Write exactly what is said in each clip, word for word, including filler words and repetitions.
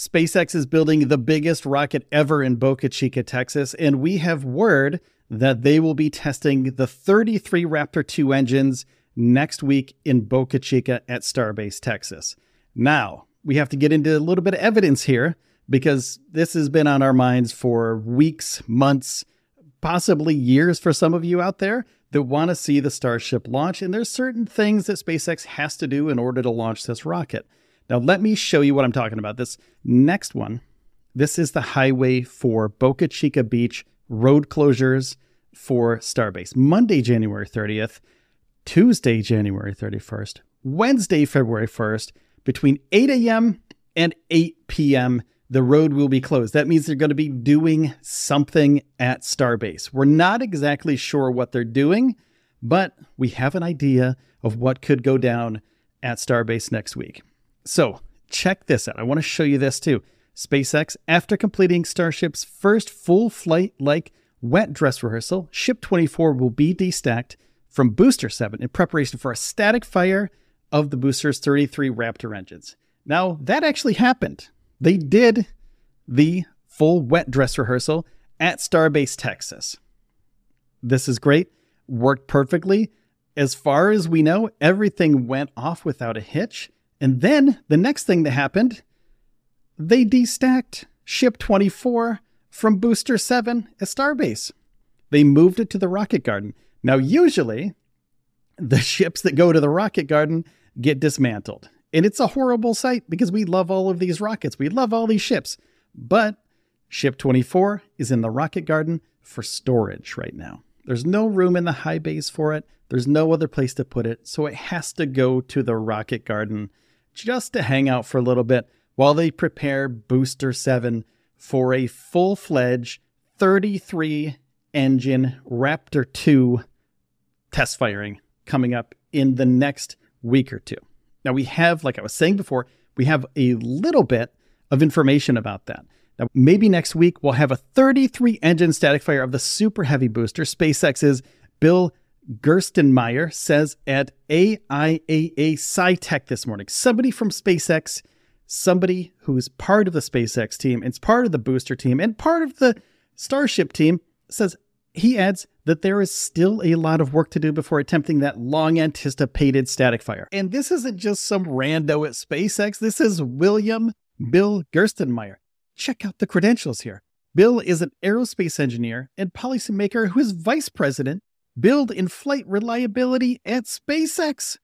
SpaceX is building the biggest rocket ever in Boca Chica, Texas, and we have word that they will be testing the thirty-three Raptor two engines next week in Boca Chica at Starbase, Texas. Now, we have to get into a little bit of evidence here, because this has been on our minds for weeks, months, possibly years for some of you out there that want to see the Starship launch. And there's certain things that SpaceX has to do in order to launch this rocket. Now, let me show you what I'm talking about. This next one, this is the highway for Boca Chica Beach road closures for Starbase. Monday, January thirtieth, Tuesday, January thirty-first, Wednesday, February first, between eight a m and eight p m, the road will be closed. That means they're going to be doing something at Starbase. We're not exactly sure what they're doing, but we have an idea of what could go down at Starbase next week. So check this out. I want to show you this too. SpaceX, after completing Starship's first full flight-like wet dress rehearsal, Ship twenty-four will be destacked from Booster seven in preparation for a static fire of the booster's thirty-three Raptor engines. Now, that actually happened. They did the full wet dress rehearsal at Starbase, Texas. This is great. Worked perfectly. As far as we know, everything went off without a hitch. And then the next thing that happened, they destacked Ship twenty-four from Booster seven at Starbase. They moved it to the Rocket Garden. Now, usually, the ships that go to the Rocket Garden get dismantled. And it's a horrible sight because we love all of these rockets. We love all these ships. But Ship twenty-four is in the Rocket Garden for storage right now. There's no room in the high base for it. There's no other place to put it. So it has to go to the Rocket Garden just to hang out for a little bit while they prepare Booster seven for a full-fledged thirty-three engine Raptor two test firing coming up in the next week or two. Now, we have, like I was saying before, we have a little bit of information about that. Now, maybe next week we'll have a thirty-three engine static fire of the Super Heavy booster. SpaceX's Bill Gerstenmeier says at A I A A SciTech this morning, somebody from SpaceX, somebody who's part of the SpaceX team, it's part of the booster team, and part of the Starship team, says he adds that there is still a lot of work to do before attempting that long-anticipated static fire. And this isn't just some rando at SpaceX. This is William Bill Gerstenmeier. Check out the credentials here. Bill is an aerospace engineer and policymaker who is vice president, build and flight reliability at SpaceX.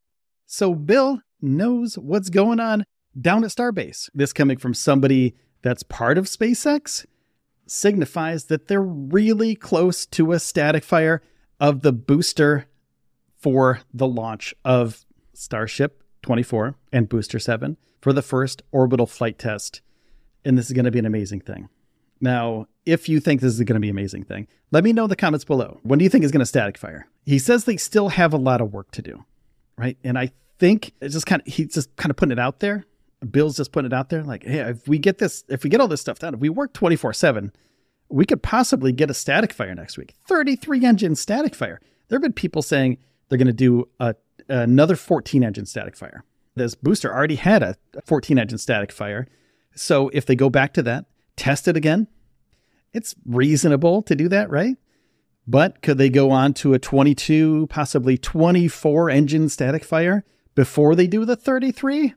So Bill knows what's going on down at Starbase. This coming from somebody that's part of SpaceX signifies that they're really close to a static fire of the booster for the launch of Starship twenty-four and Booster seven for the first orbital flight test. And this is going to be an amazing thing. Now, if you think this is going to be an amazing thing, let me know in the comments below. When do you think it's going to static fire? He says they still have a lot of work to do, right? And I think it's just kind of, he's just kind of putting it out there. Bill's just putting it out there like, hey, if we get this, if we get all this stuff done, if we work twenty-four seven, we could possibly get a static fire next week. thirty-three engine static fire. There have been people saying they're going to do a, another fourteen engine static fire. This booster already had a fourteen engine static fire. So if they go back to that, test it again, it's reasonable to do that, right? But could they go on to a twenty-two, possibly twenty-four engine static fire before they do the thirty-three?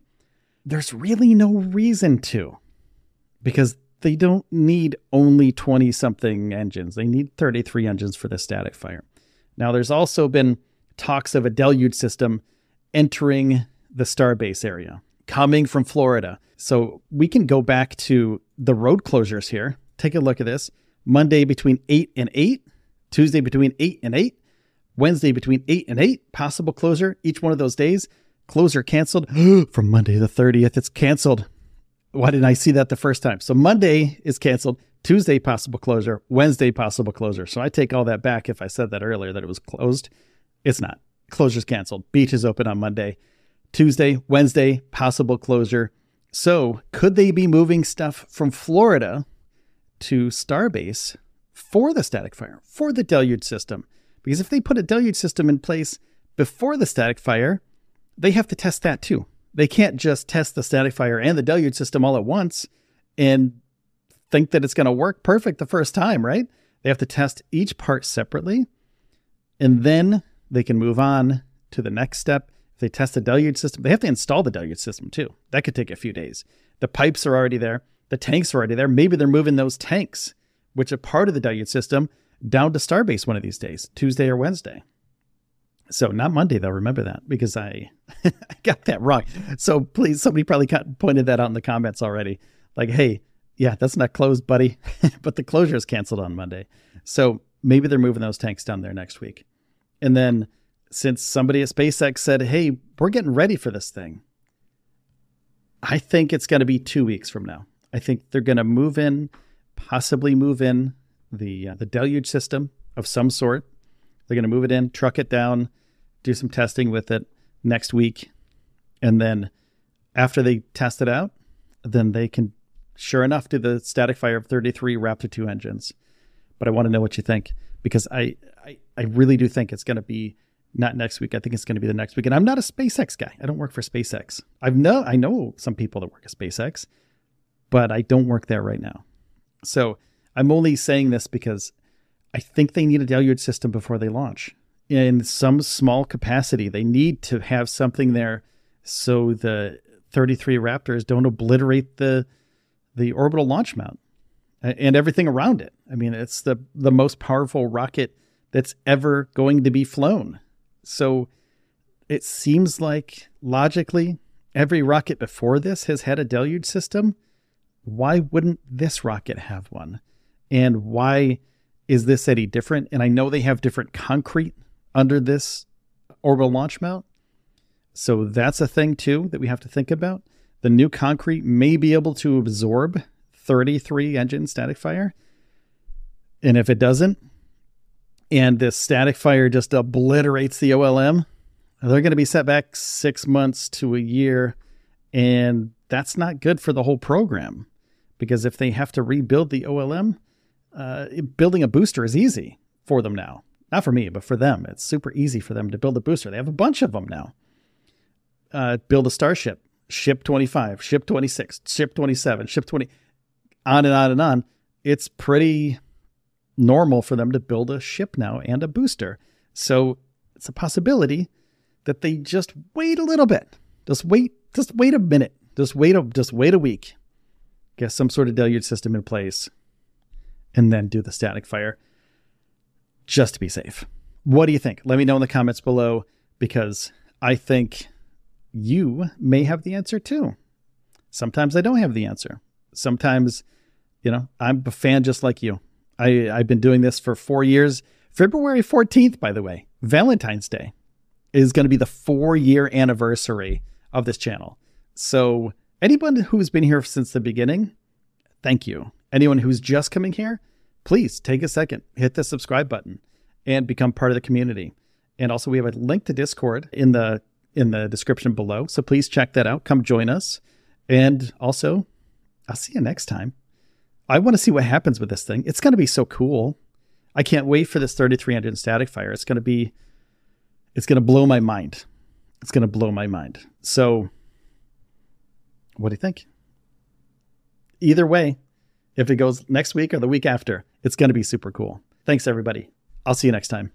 There's really no reason to, because they don't need only twenty something engines. They need thirty-three engines for the static fire. Now, there's also been talks of a deluge system entering the Starbase area coming from Florida. So we can go back to the road closures here. Take a look at this. Monday between eight and eight, Tuesday between eight and eight, Wednesday between eight and eight, possible closure each one of those days. Closure canceled from Monday the thirtieth. It's canceled. Why didn't I see that the first time? So Monday is canceled. Tuesday, possible closure. Wednesday, possible closure. So I take all that back if I said that earlier, that it was closed. It's not. Closure's canceled. Beach is open on Monday. Tuesday, Wednesday, possible closure. So could they be moving stuff from Florida to Starbase for the static fire, for the deluge system? Because if they put a deluge system in place before the static fire, they have to test that too. They can't just test the static fire and the deluge system all at once and think that it's going to work perfect the first time, right? They have to test each part separately, and then they can move on to the next step. If they test the deluge system, they have to install the deluge system too. That could take a few days. The pipes are already there. The tanks are already there. Maybe they're moving those tanks, which are part of the deluge system, down to Starbase one of these days, Tuesday or Wednesday. So not Monday, though. Remember that, because I, I got that wrong. So please, somebody probably pointed that out in the comments already. Like, hey, yeah, that's not closed, buddy. But the closure is canceled on Monday. So maybe they're moving those tanks down there next week. And then since somebody at SpaceX said, hey, we're getting ready for this thing, I think it's going to be two weeks from now. I think they're going to move in, possibly move in the uh, the deluge system of some sort. They're going to move it in, truck it down, do some testing with it next week. And then after they test it out, then they can, sure enough, do the static fire of thirty-three Raptor two engines. But I want to know what you think, because I, I, I really do think it's going to be not next week. I think it's going to be the next week. And I'm not a SpaceX guy. I don't work for SpaceX. I've know, I know some people that work at SpaceX, but I don't work there right now. So I'm only saying this because I think they need a deluge system before they launch. In some small capacity, they need to have something there so the thirty-three Raptors don't obliterate the the orbital launch mount and everything around it. I mean, it's the, the most powerful rocket that's ever going to be flown. So it seems like, logically, every rocket before this has had a deluge system. Why wouldn't this rocket have one? And why is this any different? And I know they have different concrete under this orbital launch mount. So that's a thing too that we have to think about. The new concrete may be able to absorb thirty-three engine static fire. And if it doesn't, and this static fire just obliterates the O L M, they're going to be set back six months to a year. And that's not good for the whole program, because if they have to rebuild the O L M, Uh, building a booster is easy for them now. Not for me, but for them. It's super easy for them to build a booster. They have a bunch of them now. Uh, build a Starship, Ship twenty-five, Ship twenty-six, Ship twenty-seven, Ship twenty, on and on and on. It's pretty normal for them to build a ship now and a booster. So it's a possibility that they just wait a little bit. Just wait, just wait a minute. Just wait a, just wait a week. Get some sort of deluge system in place, and then do the static fire just to be safe. What do you think? Let me know in the comments below, because I think you may have the answer too. Sometimes I don't have the answer. Sometimes, you know, I'm a fan just like you. I, I've been doing this for four years. February fourteenth, by the way, Valentine's Day, is going to be the four-year anniversary of this channel. So anyone who's been here since the beginning, thank you. Anyone who's just coming here, please take a second, hit the subscribe button, and become part of the community. And also, we have a link to Discord in the in the description below, so please check that out. Come join us. And also, I'll see you next time. I want to see what happens with this thing. It's going to be so cool. I can't wait for this thirty-three engine static fire. It's going to be, it's going to blow my mind. It's going to blow my mind. So, what do you think? Either way, if it goes next week or the week after, it's going to be super cool. Thanks, everybody. I'll see you next time.